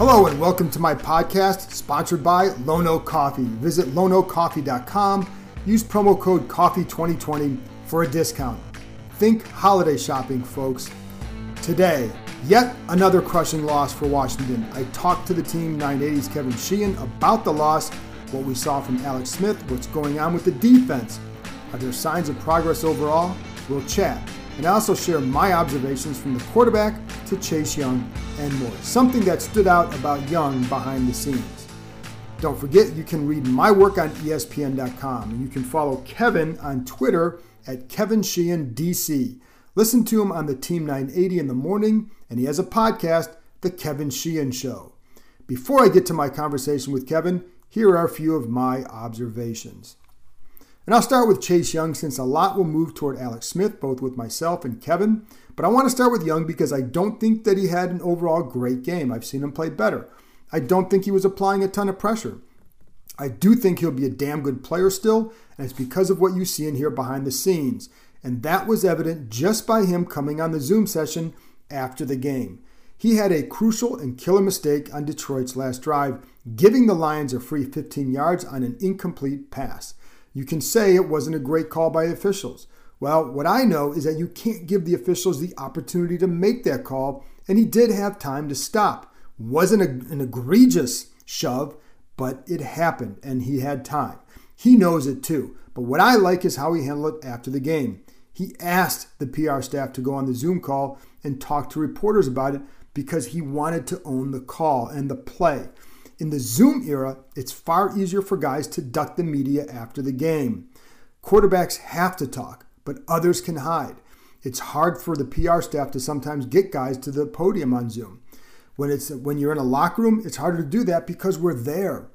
Hello and welcome to my podcast, sponsored by Lono Coffee. Visit lonocoffee.com, use promo code COFFEE2020 for a discount. Think holiday shopping, folks. Today, yet another crushing loss for Washington. I talked to the Team 980's Kevin Sheehan about the loss, what we saw from Alex Smith, what's going on with the defense. Are there signs of progress overall? We'll chat. And I also share my observations from the quarterback to Chase Young and more. Something that stood out about Young behind the scenes. Don't forget, you can read my work on ESPN.com. And you can follow Kevin on Twitter at Kevin Sheehan DC. Listen to him on the Team 980 in the morning. And he has a podcast, The Kevin Sheehan Show. Before I get to my conversation with Kevin, here are a few of my observations. And I'll start with Chase Young since a lot will move toward Alex Smith, both with myself and Kevin. But I want to start with Young because I don't think that he had an overall great game. I've seen him play better. I don't think he was applying a ton of pressure. I do think he'll be a damn good player still, and it's because of what you see and hear behind the scenes. And that was evident just by him coming on the Zoom session after the game. He had a crucial and killer mistake on Detroit's last drive, giving the Lions a free 15 yards on an incomplete pass. You can say it wasn't a great call by officials. Well, what I know is that you can't give the officials the opportunity to make that call, and he did have time to stop. Wasn't an egregious shove, but it happened, and he had time. He knows it too, but what I like is how he handled it after the game. He asked the PR staff to go on the Zoom call and talk to reporters about it because he wanted to own the call and the play. In the Zoom era, it's far easier for guys to duck the media after the game. Quarterbacks have to talk, but others can hide. It's hard for the PR staff to sometimes get guys to the podium on Zoom. When you're in a locker room, it's harder to do that because we're there.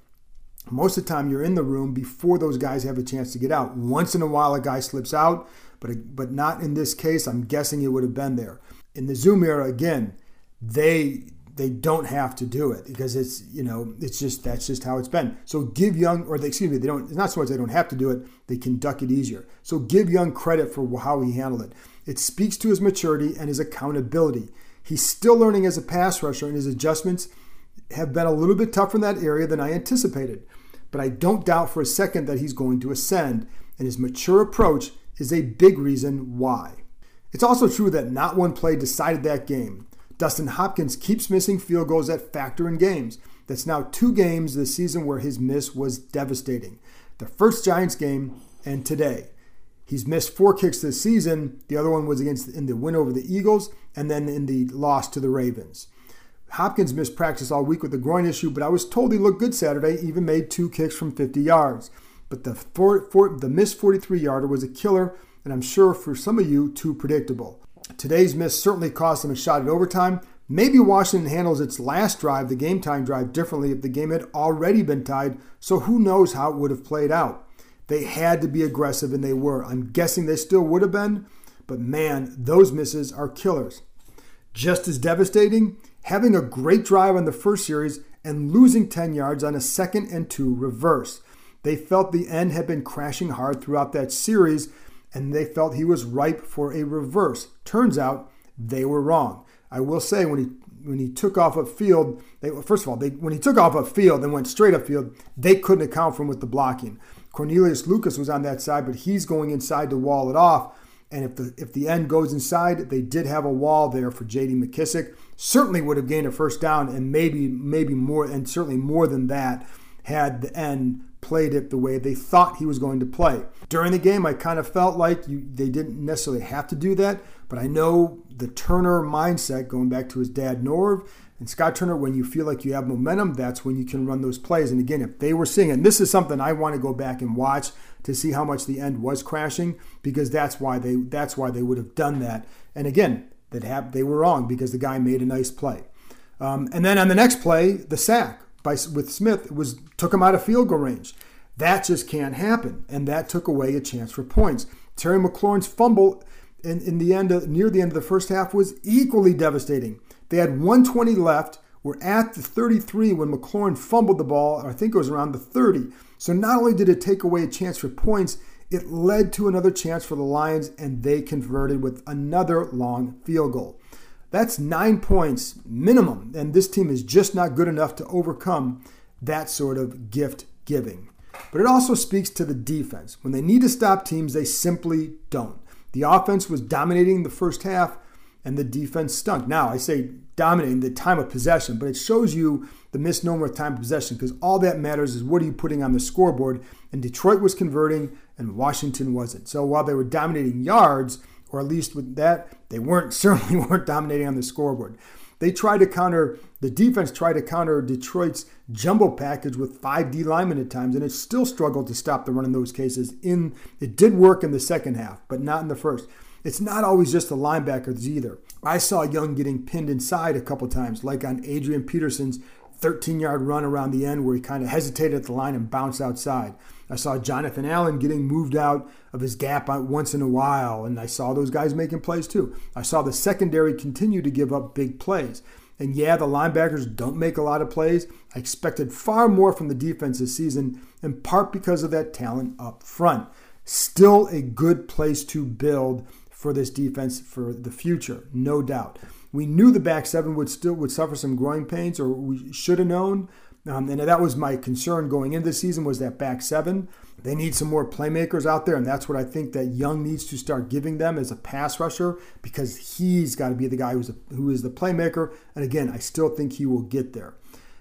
Most of the time, you're in the room before those guys have a chance to get out. Once in a while, a guy slips out, but not in this case. I'm guessing it would have been there. In the Zoom era, again, they don't have to do it because that's just how it's been. So give Young, it's not so much they don't have to do it, they can duck it easier. So give Young credit for how he handled it. It speaks to his maturity and his accountability. He's still learning as a pass rusher and his adjustments have been a little bit tougher in that area than I anticipated. But I don't doubt for a second that he's going to ascend, and his mature approach is a big reason why. It's also true that not one play decided that game. Dustin Hopkins keeps missing field goals that factor in games. That's now 2 games this season where his miss was devastating. The first Giants game and today. He's missed 4 kicks this season. The other one was in the win over the Eagles and then in the loss to the Ravens. Hopkins missed practice all week with a groin issue, but I was told he looked good Saturday, even made 2 kicks from 50 yards. But the missed 43-yarder was a killer, and I'm sure for some of you, too predictable. Today's miss certainly cost him a shot at overtime. Maybe Washington handles its last drive, the game-time drive, differently if the game had already been tied, so who knows how it would have played out. They had to be aggressive, and they were. I'm guessing they still would have been, but man, those misses are killers. Just as devastating, having a great drive on the first series and losing 10 yards on a 2nd and 2 reverse. They felt the end had been crashing hard throughout that series, and they felt he was ripe for a reverse. Turns out they were wrong. I will say when he took off upfield, when he took off upfield and went straight upfield, they couldn't account for him with the blocking. Cornelius Lucas was on that side, but he's going inside to wall it off. And if the end goes inside, they did have a wall there for J.D. McKissick. Certainly would have gained a first down and maybe more, and certainly more than that had the end played it the way they thought he was going to play. During the game, I kind of felt like they didn't necessarily have to do that, but I know the Turner mindset, going back to his dad, Norv, And Scott Turner, when you feel like you have momentum, that's when you can run those plays. And again, if they were seeing, and this is something I want to go back and watch to see how much the end was crashing, because that's why they would have done that. And again, they were wrong because the guy made a nice play. And then on the next play, the sack with Smith took him out of field goal range. That just can't happen, and that took away a chance for points. Terry McLaurin's fumble in the end near the end of the first half was equally devastating. They had 1:20 left. We're at the 33 when McLaurin fumbled the ball. I think it was around the 30. So not only did it take away a chance for points, it led to another chance for the Lions, and they converted with another long field goal. That's 9 points minimum, and this team is just not good enough to overcome that sort of gift giving. But it also speaks to the defense. When they need to stop teams, they simply don't. The offense was dominating the first half, and the defense stunk. Now, I say dominating the time of possession, but it shows you the misnomer of time of possession, because all that matters is what are you putting on the scoreboard, and Detroit was converting, and Washington wasn't. So while they were dominating yards, or at least with that, they certainly weren't dominating on the scoreboard. The defense tried to counter Detroit's jumbo package with 5 D linemen at times, and it still struggled to stop the run in those cases. It did work in the second half, but not in the first. It's not always just the linebackers either. I saw Young getting pinned inside a couple times, like on Adrian Peterson's 13-yard run around the end where he kind of hesitated at the line and bounced outside. I saw Jonathan Allen getting moved out of his gap once in a while, and I saw those guys making plays too. I saw the secondary continue to give up big plays. And yeah, the linebackers don't make a lot of plays. I expected far more from the defense this season, in part because of that talent up front. Still a good place to build for this defense for the future, no doubt. We knew the back seven would suffer some growing pains, or we should have known. And that was my concern going into the season, was that back seven. They need some more playmakers out there, and that's what I think that Young needs to start giving them as a pass rusher, because he's got to be the guy who is the playmaker. And again, I still think he will get there.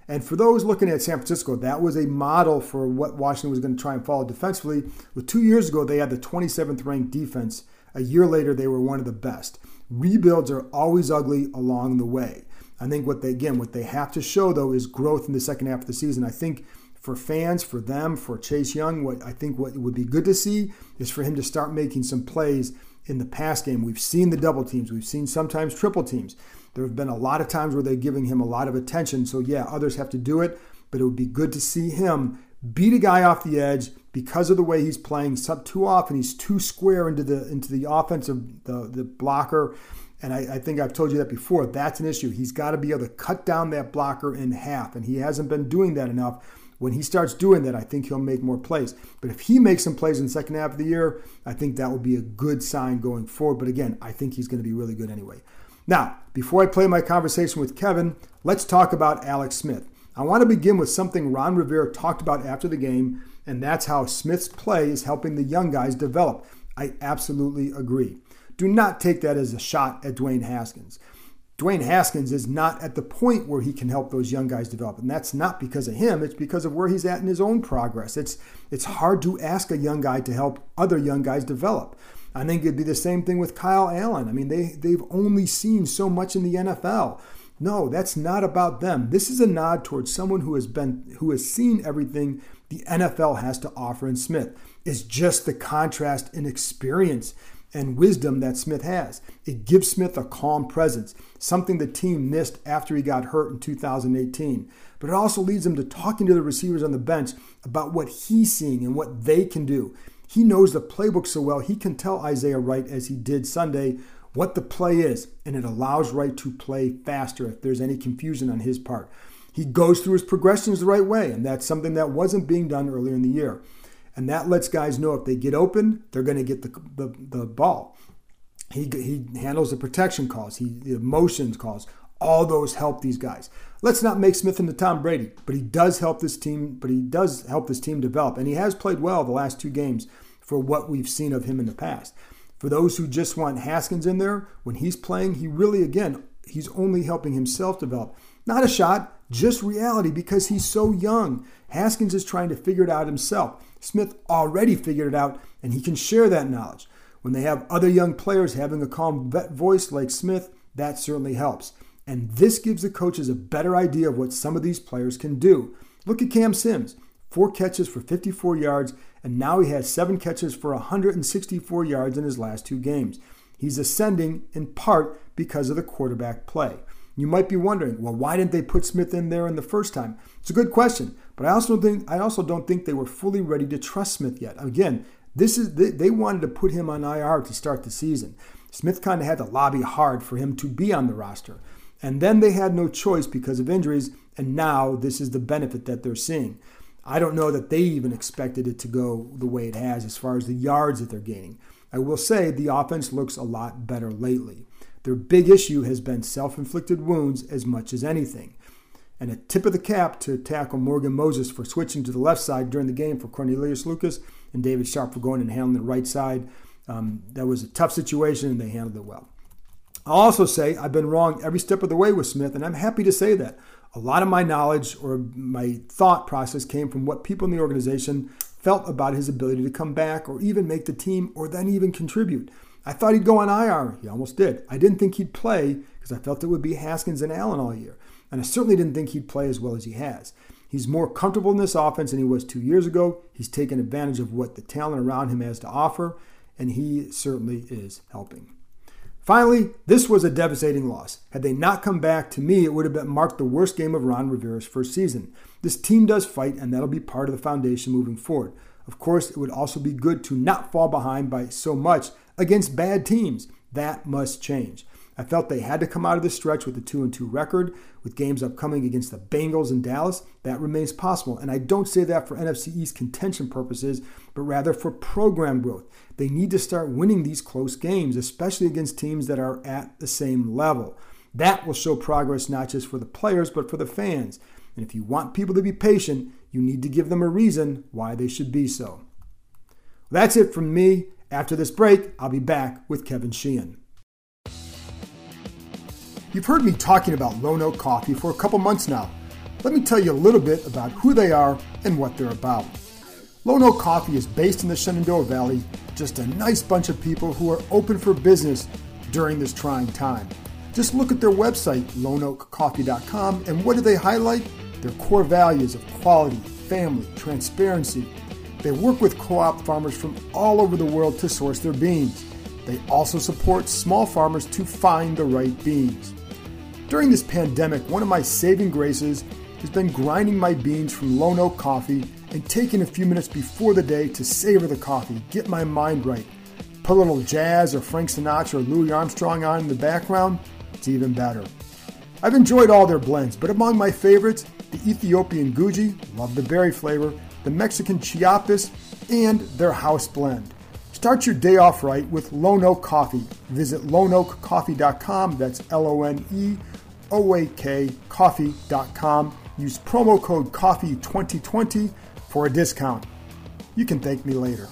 And for those looking at San Francisco, that was a model for what Washington was going to try and follow defensively. Well, 2 years ago, they had the 27th ranked defense. A year later, they were one of the best. Rebuilds are always ugly along the way. I think what they have to show, though, is growth in the second half of the season. I think for fans, for them, for Chase Young, what would be good to see is for him to start making some plays in the pass game. We've seen the double teams. We've seen sometimes triple teams. There have been a lot of times where they're giving him a lot of attention. So, yeah, others have to do it, but it would be good to see him beat a guy off the edge because of the way he's playing. Too often he's too square into the offensive, the blocker. And I think I've told you that before. That's an issue. He's got to be able to cut down that blocker in half, and he hasn't been doing that enough. When he starts doing that, I think he'll make more plays. But if he makes some plays in the second half of the year, I think that would be a good sign going forward. But again, I think he's going to be really good anyway. Now, before I play my conversation with Kevin, let's talk about Alex Smith. I want to begin with something Ron Rivera talked about after the game, and that's how Smith's play is helping the young guys develop. I absolutely agree. Do not take that as a shot at Dwayne Haskins. Dwayne Haskins is not at the point where he can help those young guys develop, and that's not because of him. It's because of where he's at in his own progress. It's hard to ask a young guy to help other young guys develop. I think it'd be the same thing with Kyle Allen. I mean, they've only seen so much in the NFL. No, that's not about them. This is a nod towards someone who has seen everything the NFL has to offer in Smith. It's just the contrast in experience and wisdom that Smith has. It gives Smith a calm presence, something the team missed after he got hurt in 2018. But it also leads him to talking to the receivers on the bench about what he's seeing and what they can do. He knows the playbook so well, he can tell Isaiah Wright, as he did Sunday, what the play is, and it allows Wright to play faster if there's any confusion on his part. He goes through his progressions the right way, and that's something that wasn't being done earlier in the year. And that lets guys know if they get open, they're going to get the ball. He handles the protection calls, the motions calls. All those help these guys. Let's not make Smith into Tom Brady, but he does help this team develop, and he has played well the last two games for what we've seen of him in the past. For those who just want Haskins in there, when he's playing, he's only helping himself develop. Not a shot, just reality, because he's so young. Haskins is trying to figure it out himself. Smith already figured it out, and he can share that knowledge. When they have other young players having a calm voice like Smith, that certainly helps. And this gives the coaches a better idea of what some of these players can do. Look at Cam Sims, 4 catches for 54 yards, and now he has 7 catches for 164 yards in his last 2 games. He's ascending in part because of the quarterback play. You might be wondering, well, why didn't they put Smith in there in the first time? It's a good question, but I also don't think they were fully ready to trust Smith yet. Again, they wanted to put him on IR to start the season. Smith kind of had to lobby hard for him to be on the roster. And then they had no choice because of injuries, and now this is the benefit that they're seeing. I don't know that they even expected it to go the way it has as far as the yards that they're gaining. I will say the offense looks a lot better lately. Their big issue has been self-inflicted wounds as much as anything. And a tip of the cap to tackle Morgan Moses for switching to the left side during the game for Cornelius Lucas and David Sharp for going and handling the right side. That was a tough situation, and they handled it well. I'll also say I've been wrong every step of the way with Smith, and I'm happy to say that. A lot of my knowledge or my thought process came from what people in the organization felt about his ability to come back or even make the team or then even contribute. I thought he'd go on IR. He almost did. I didn't think he'd play because I felt it would be Haskins and Allen all year. And I certainly didn't think he'd play as well as he has. He's more comfortable in this offense than he was 2 years ago. He's taken advantage of what the talent around him has to offer, and he certainly is helping. Finally, this was a devastating loss. Had they not come back, to me, it would have marked the worst game of Ron Rivera's first season. This team does fight, and that'll be part of the foundation moving forward. Of course, it would also be good to not fall behind by so much against bad teams. That must change. I felt they had to come out of the stretch with a 2-2 record, with games upcoming against the Bengals and Dallas. That remains possible, and I don't say that for NFC East contention purposes, but rather for program growth. They need to start winning these close games, especially against teams that are at the same level. That will show progress not just for the players, but for the fans. And if you want people to be patient, you need to give them a reason why they should be so. Well, that's it from me. After this break, I'll be back with Kevin Sheehan. You've heard me talking about Lono Coffee for a couple months now. Let me tell you a little bit about who they are and what they're about. Lono Coffee is based in the Shenandoah Valley, just a nice bunch of people who are open for business during this trying time. Just look at their website, lonocoffee.com, and what do they highlight? Their core values of quality, family, transparency. They work with co-op farmers from all over the world to source their beans. They also support small farmers to find the right beans. During this pandemic, one of my saving graces has been grinding my beans from Lono Coffee and taking a few minutes before the day to savor the coffee, get my mind right. Put a little jazz or Frank Sinatra or Louis Armstrong on in the background, it's even better. I've enjoyed all their blends, but among my favorites, the Ethiopian Guji, love the berry flavor, the Mexican Chiapas, and their house blend. Start your day off right with Lono Coffee. Visit lonocoffee.com, that's L-O-N-E-O-A-K coffee.com. Use promo code COFFEE2020 for a discount. You can thank me later.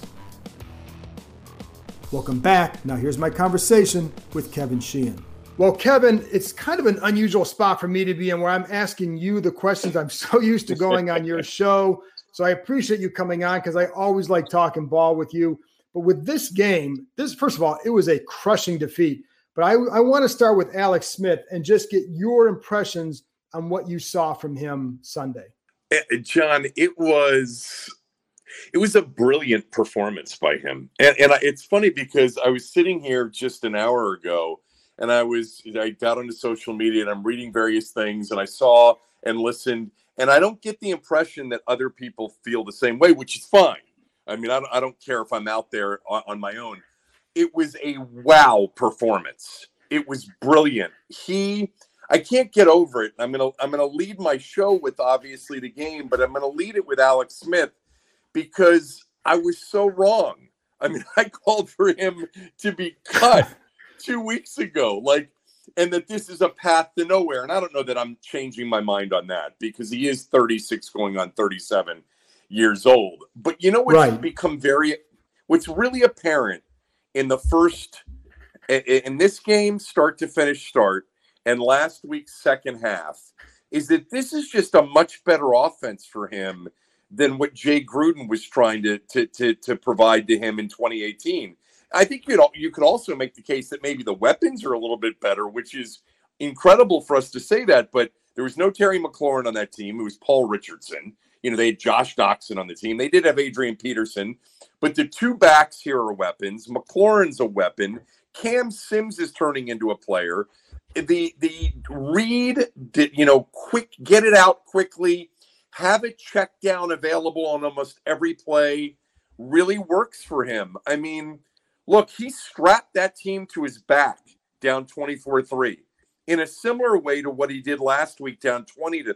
Welcome back. Now here's my conversation with Kevin Sheehan. Well, Kevin, it's kind of an unusual spot for me to be in where I'm asking you the questions I'm so used to going on your show. So I appreciate you coming on because I always like talking ball with you. But with this game, first of all, it was a crushing defeat. But I want to start with Alex Smith and just get your impressions on what you saw from him Sunday. John, it was a brilliant performance by him. And it's funny because I was sitting here just an hour ago and I got onto social media and I'm reading various things and I saw and listened. And I don't get the impression that other people feel the same way, which is fine. I mean, I don't care if I'm out there on my own. It was a wow performance. It was brilliant. I can't get over it. I'm gonna lead my show with obviously the game, but I'm gonna lead it with Alex Smith because I was so wrong. I mean, I called for him to be cut 2 weeks ago, and that this is a path to nowhere. And I don't know that I'm changing my mind on that because he is 36 going on 37. Years old. But you know what's become what's really apparent in the first, in this game, start to finish start, and last week's second half, is that this is just a much better offense for him than what Jay Gruden was trying to provide to him in 2018. I think you could also make the case that maybe the weapons are a little bit better, which is incredible for us to say that, but there was no Terry McLaurin on that team. It was Paul Richardson. You know, they had Josh Doxon on the team. They did have Adrian Peterson. But the two backs here are weapons. McLaurin's a weapon. Cam Sims is turning into a player. The read, you know, quick, get it out quickly, have a check down available on almost every play really works for him. I mean, look, he strapped that team to his back down 24-3 in a similar way to what he did last week down 20-3.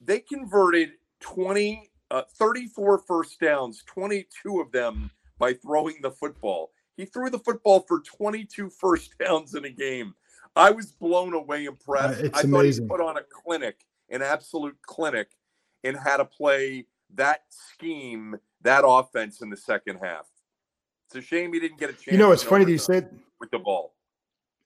They converted 34 first downs, 22 of them by throwing the football. He threw the football for 22 first downs in a game. I was blown away, impressed. I thought he put on a clinic, an absolute clinic, and how to play that scheme, that offense in the second half. It's a shame he didn't get a chance. You know, it's funny that you said with the ball.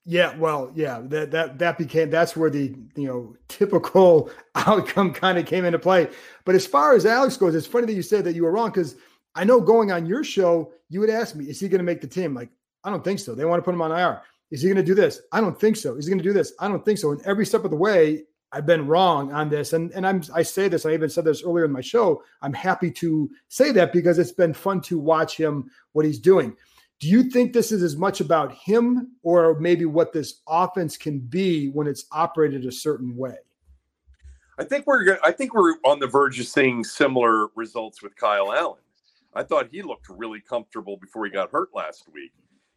Yeah, well, yeah, that became, that's where the, you know, typical outcome kind of came into play. But as far as Alex goes, it's funny that you said that you were wrong, because I know going on your show, you would ask me, is he going to make the team? Like, I don't think so. They want to put him on IR. Is he going to do this? I don't think so. Is he going to do this? I don't think so. And every step of the way, I've been wrong on this. And I say this, I even said this earlier in my show. I'm happy to say that because it's been fun to watch him, what he's doing. Do you think this is as much about him or maybe what this offense can be when it's operated a certain way? I think we're on the verge of seeing similar results with Kyle Allen. I thought he looked really comfortable before he got hurt last week.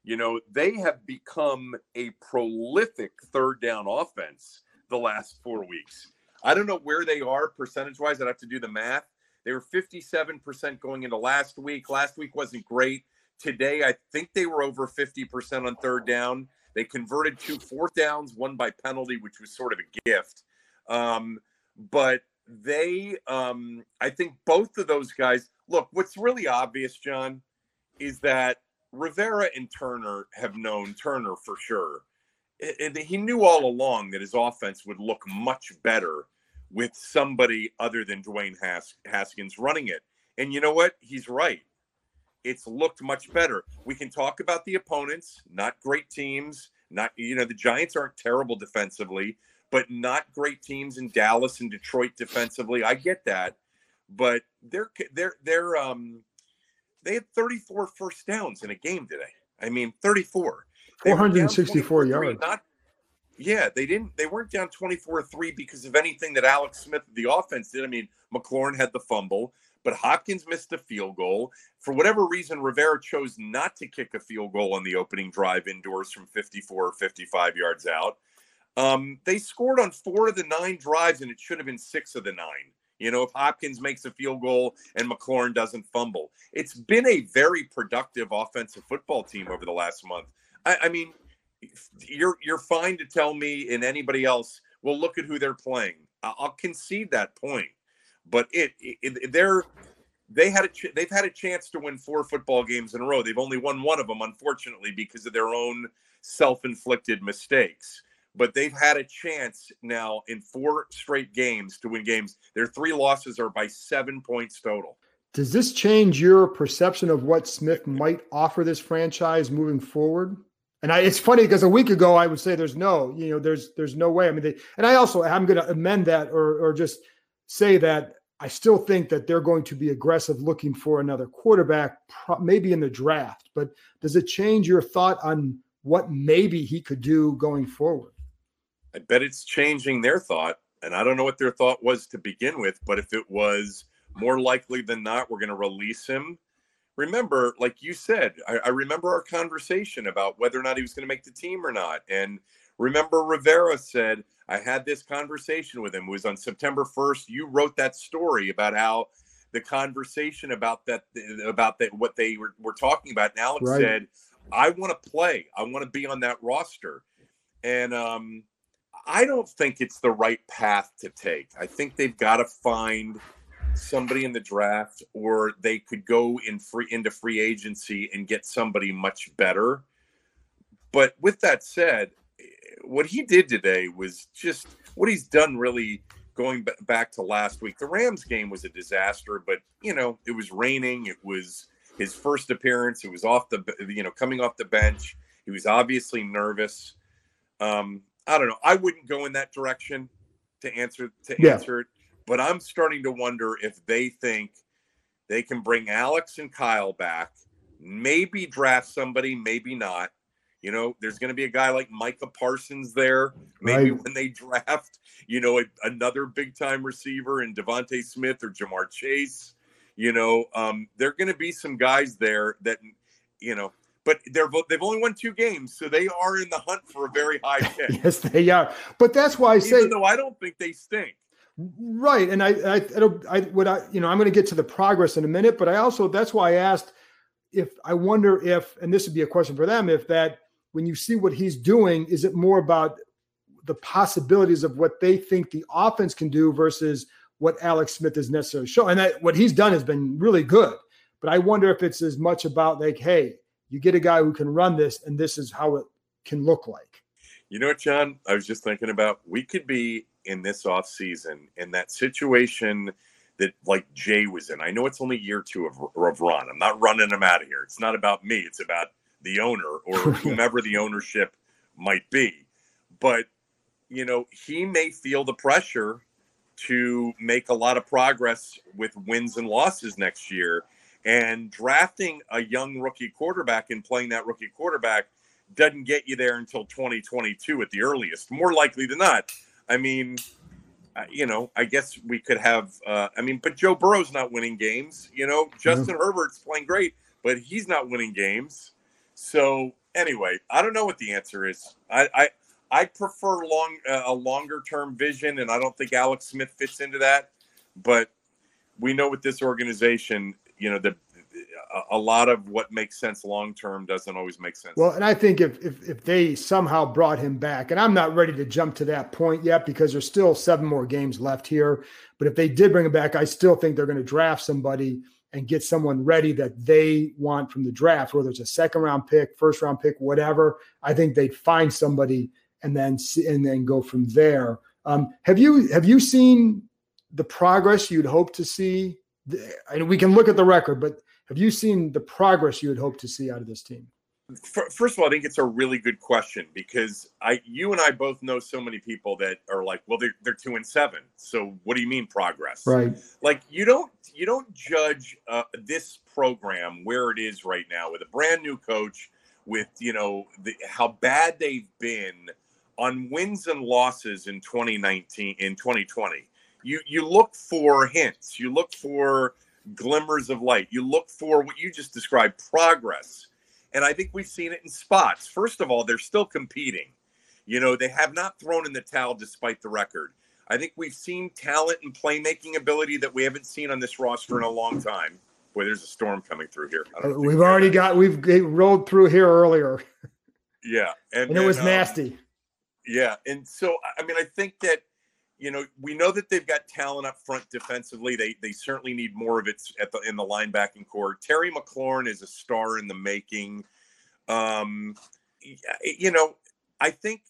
You know, they have become a prolific third down offense the last 4 weeks. I don't know where they are percentage-wise. I'd have to do the math. They were 57% going into last week. Last week wasn't great. Today, I think they were over 50% on third down. They converted 2 fourth downs, one by penalty, which was sort of a gift. But they, I think both of those guys, look, what's really obvious, John, is that Rivera and Turner have known Turner for sure. And he knew all along that his offense would look much better with somebody other than Dwayne Haskins running it. And you know what? He's right. It's looked much better. We can talk about the opponents, not great teams, not, you know, the Giants aren't terrible defensively, but not great teams in Dallas and Detroit defensively. I get that, but they had 34 first downs in a game today. I mean, 34, 464 yards. They weren't down 24-3 because of anything that Alex Smith, the offense did. I mean, McLaurin had the fumble, but Hopkins missed a field goal. For whatever reason, Rivera chose not to kick a field goal on the opening drive indoors from 54 or 55 yards out. They scored on 4 of the 9 drives, and it should have been 6 of the 9. You know, if Hopkins makes a field goal and McLaurin doesn't fumble. It's been a very productive offensive football team over the last month. I mean, you're fine to tell me and anybody else, well, look at who they're playing. I'll concede that point. But they've had a chance to win 4 football games in a row. They've only won one of them, unfortunately, because of their own self-inflicted mistakes. But they've had a chance now in 4 straight games to win games. Their 3 losses are by 7 points total. Does this change your perception of what Smith might offer this franchise moving forward? And it's funny because a week ago I would say there's no way. I mean, I'm going to amend that or just say that I still think that they're going to be aggressive looking for another quarterback, maybe in the draft. But does it change your thought on what maybe he could do going forward? I bet it's changing their thought, and I don't know what their thought was to begin with, but if it was more likely than not, we're going to release him. Remember, like you said, I remember our conversation about whether or not he was going to make the team or not. And remember Rivera said, I had this conversation with him. It was on September 1st. You wrote that story about how the conversation about that, what they were talking about. And Alex right. said, I want to play. I want to be on that roster. And I don't think it's the right path to take. I think they've got to find somebody in the draft, or they could go into free agency and get somebody much better. But with that said, what he did today was just what he's done really going back to last week. The Rams game was a disaster, but, you know, it was raining. It was his first appearance. It was coming off the bench. He was obviously nervous. I don't know. I wouldn't go in that direction to answer it, but I'm starting to wonder if they think they can bring Alex and Kyle back, maybe draft somebody, maybe not. You know, there's going to be a guy like Micah Parsons there. Maybe when they draft, you know, another big-time receiver in Devontae Smith or Jamar Chase, you know, there are going to be some guys there that, you know, but they've only won 2 games, so they are in the hunt for a very high pick. Yes, they are. But that's why I say – even though I don't think they stink. Right, and I'm going to get to the progress in a minute, but I also – that's why I asked if – I wonder if – and this would be a question for them, if that – when you see what he's doing, is it more about the possibilities of what they think the offense can do versus what Alex Smith is necessarily showing? And that what he's done has been really good. But I wonder if it's as much about like, hey, you get a guy who can run this, and this is how it can look like. You know what, John? I was just thinking about, we could be in this offseason in that situation that like Jay was in. I know it's only year 2 of Ron. I'm not running him out of here. It's not about me. It's about the owner or whomever the ownership might be. But, you know, he may feel the pressure to make a lot of progress with wins and losses next year. And drafting a young rookie quarterback and playing that rookie quarterback doesn't get you there until 2022 at the earliest, more likely than not. I mean, you know, I guess we could have, but Joe Burrow's not winning games. You know, Justin Herbert's playing great, but he's not winning games. So anyway, I don't know what the answer is. I prefer a longer-term vision, and I don't think Alex Smith fits into that. But we know with this organization, you know, a lot of what makes sense long-term doesn't always make sense. Well, and I think if they somehow brought him back, and I'm not ready to jump to that point yet because there's still 7 more games left here. But if they did bring him back, I still think they're going to draft somebody and get someone ready that they want from the draft, whether it's a second-round pick, first-round pick, whatever. I think they'd find somebody and then go from there. Have you seen the progress you'd hope to see? And we can look at the record, but have you seen the progress you would hope to see out of this team? First of all, I think it's a really good question because you and I both know so many people that are like, well, they're 2-7. So what do you mean progress? Right. Like you don't judge this program where it is right now with a brand new coach, with, you know, how bad they've been on wins and losses in 2020. You look for hints, you look for glimmers of light, you look for what you just described, progress. And I think we've seen it in spots. First of all, they're still competing. You know, they have not thrown in the towel despite the record. I think we've seen talent and playmaking ability that we haven't seen on this roster in a long time. Boy, there's a storm coming through here. We've rolled through here earlier. Yeah. And it was nasty. Yeah. And so, I mean, I think that, you know, we know that they've got talent up front defensively. They certainly need more of it in the linebacking core. Terry McLaurin is a star in the making. You know, I think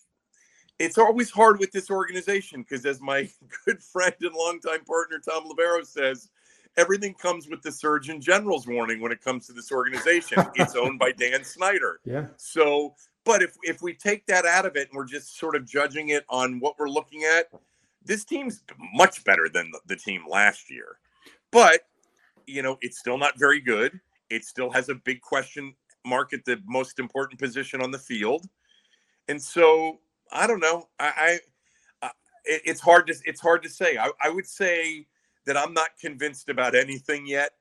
it's always hard with this organization because, as my good friend and longtime partner Tom Libero says, everything comes with the Surgeon General's warning when it comes to this organization. It's owned by Dan Snyder. Yeah. So, but if we take that out of it and we're just sort of judging it on what we're looking at, this team's much better than the team last year. But, you know, it's still not very good. It still has a big question mark at the most important position on the field. And so, I don't know. It's hard to say. I would say that I'm not convinced about anything yet,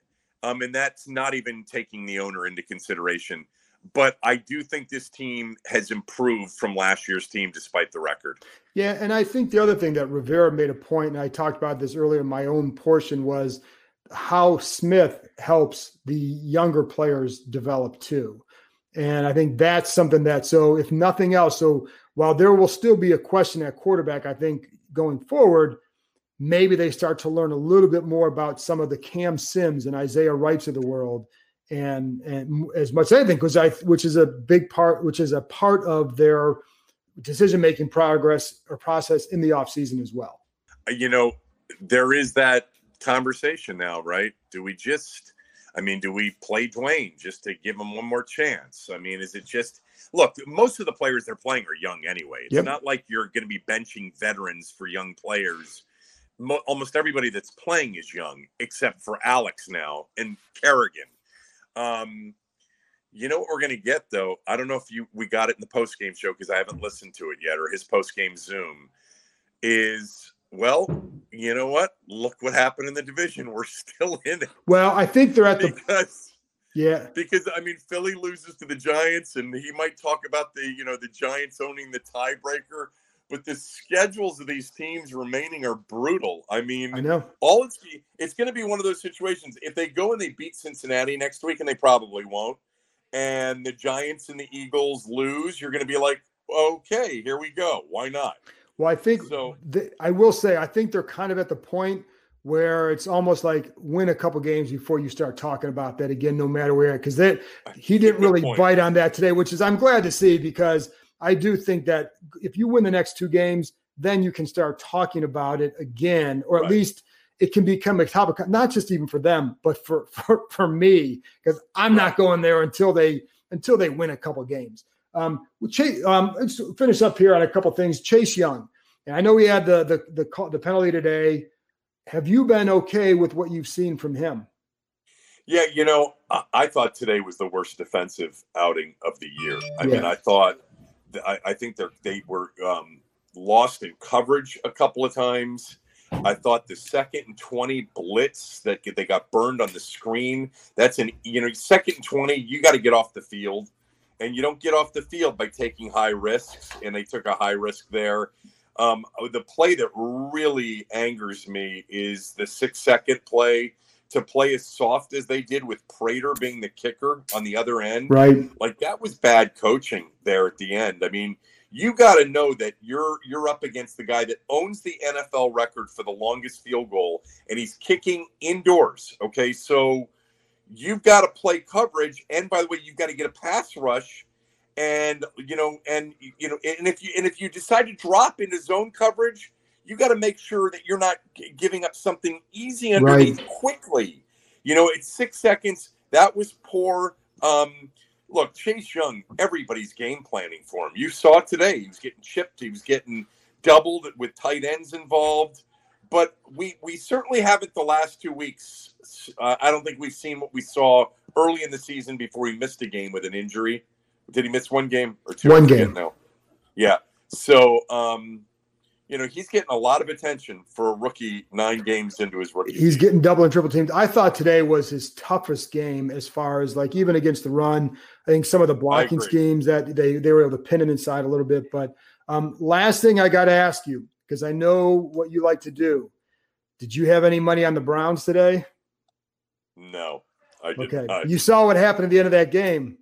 and that's not even taking the owner into consideration. But I do think this team has improved from last year's team despite the record. Yeah, and I think the other thing that Rivera made a point, and I talked about this earlier in my own portion, was how Smith helps the younger players develop too. And I think that's something that, so if nothing else, so while there will still be a question at quarterback, I think going forward, maybe they start to learn a little bit more about some of the Cam Sims and Isaiah Wrights of the world. And as much as anything, which is a part of their decision-making progress or process in the offseason as well. You know, there is that conversation now, right? Do we just, I mean, do we play Dwayne just to give him one more chance? I mean, is it just – look, most of the players they're playing are young anyway. It's not like you're going to be benching veterans for young players. Almost everybody that's playing is young, except for Alex now and Kerrigan. You know what we're going to get, though? I don't know if we got it in the post-game show because I haven't listened to it yet, or his post-game Zoom, is – well, you know what? Look what happened in the division. We're still in it. Well, I think they're at because I mean, Philly loses to the Giants, and he might talk about the Giants owning the tiebreaker, but the schedules of these teams remaining are brutal. I mean, I know it's going to be one of those situations. If they go and they beat Cincinnati next week, and they probably won't, and the Giants and the Eagles lose, you're going to be like, okay, here we go. Why not? Well, I think I think they're kind of at the point where it's almost like win a couple games before you start talking about that again, no matter where, because he didn't really bite on that today, which is I'm glad to see, because I do think that if you win the next two games, then you can start talking about it again, or at least it can become a topic, not just even for them, but for me, because I'm not going there until they win a couple games. Let's finish up here on a couple things. Chase Young, and I know he had the penalty today. Have you been okay with what you've seen from him? Yeah, I thought today was the worst defensive outing of the year. I mean, I thought I think they were lost in coverage a couple of times. I thought the 2nd and 20 blitz that they got burned on the screen. That's 2nd and 20. You got to get off the field. And you don't get off the field by taking high risks, and they took a high risk there. The play that really angers me is the 6-second play, to play as soft as they did with Prater being the kicker on the other end. Right. Like, that was bad coaching there at the end. I mean, you got to know that you're up against the guy that owns the NFL record for the longest field goal, and he's kicking indoors, okay? So you've got to play coverage, and by the way, you've got to get a pass rush, and if you decide to drop into zone coverage, you got to make sure that you're not giving up something easy underneath quickly. It's 6 seconds. That was poor. Look, Chase Young, everybody's game planning for him. You saw it today. He was getting chipped. He was getting doubled with tight ends involved. But we certainly haven't the last 2 weeks. I don't think we've seen what we saw early in the season before he missed a game with an injury. Did he miss one game or two? One game. No. Yeah. So, he's getting a lot of attention for a rookie 9 games into his rookie. He's getting double and triple teamed. I thought today was his toughest game as far as, like, even against the run. I think some of the blocking schemes that they were able to pin him inside a little bit. But last thing I got to ask you, because I know what you like to do. Did you have any money on the Browns today? No, I didn't. Okay, you saw what happened at the end of that game.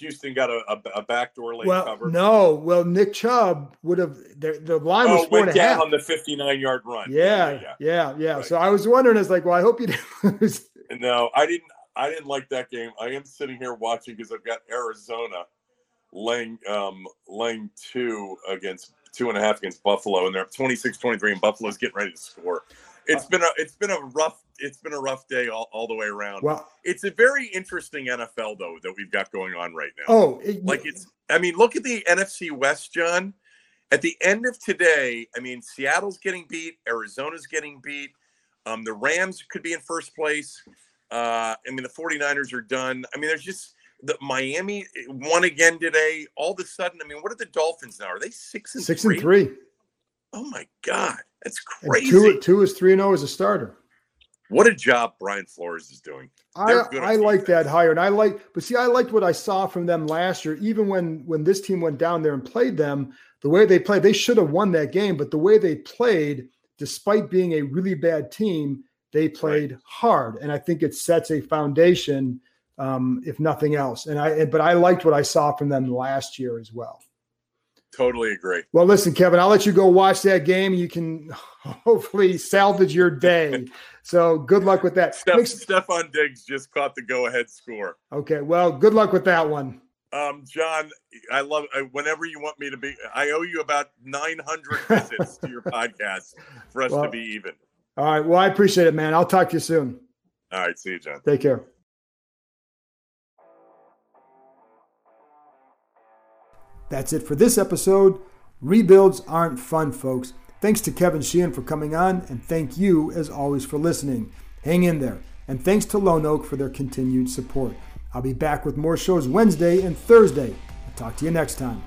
Houston got a backdoor late cover. No, Nick Chubb would have – the line was 4.5. Went down on the 59-yard run. Yeah. Right. So I was wondering, I hope you didn't lose. No, I didn't like that game. I am sitting here watching because I've got Arizona laying 2.5 against Buffalo, and they're up 26-23, and Buffalo's getting ready to score. It's been a rough day all the way around. Wow. It's a very interesting NFL though that we've got going on right now. Look at the NFC West, John. At the end of today, I mean, Seattle's getting beat, Arizona's getting beat. The Rams could be in first place. The 49ers are done. I mean, there's just Miami won again today. All of a sudden, what are the Dolphins now? Are they 6-3? 6-3. Oh my God, that's crazy. Two is 3-0 as a starter. What a job Brian Flores is doing. I like that hire, and I liked what I saw from them last year. Even when this team went down there and played them, the way they played, they should have won that game. But the way they played, despite being a really bad team, they played hard, and I think it sets a foundation. If nothing else. But I liked what I saw from them last year as well. Totally agree. Well, listen, Kevin, I'll let you go watch that game. You can hopefully salvage your day. So good luck with that. Stephon Diggs just caught the go-ahead score. Okay. Well, good luck with that one. John, I love whenever you want me to be. I owe you about 900 visits to your podcast for us to be even. All right. Well, I appreciate it, man. I'll talk to you soon. All right. See you, John. Take care. That's it for this episode. Rebuilds aren't fun, folks. Thanks to Kevin Sheehan for coming on, and thank you, as always, for listening. Hang in there. And thanks to Lone Oak for their continued support. I'll be back with more shows Wednesday and Thursday. I'll talk to you next time.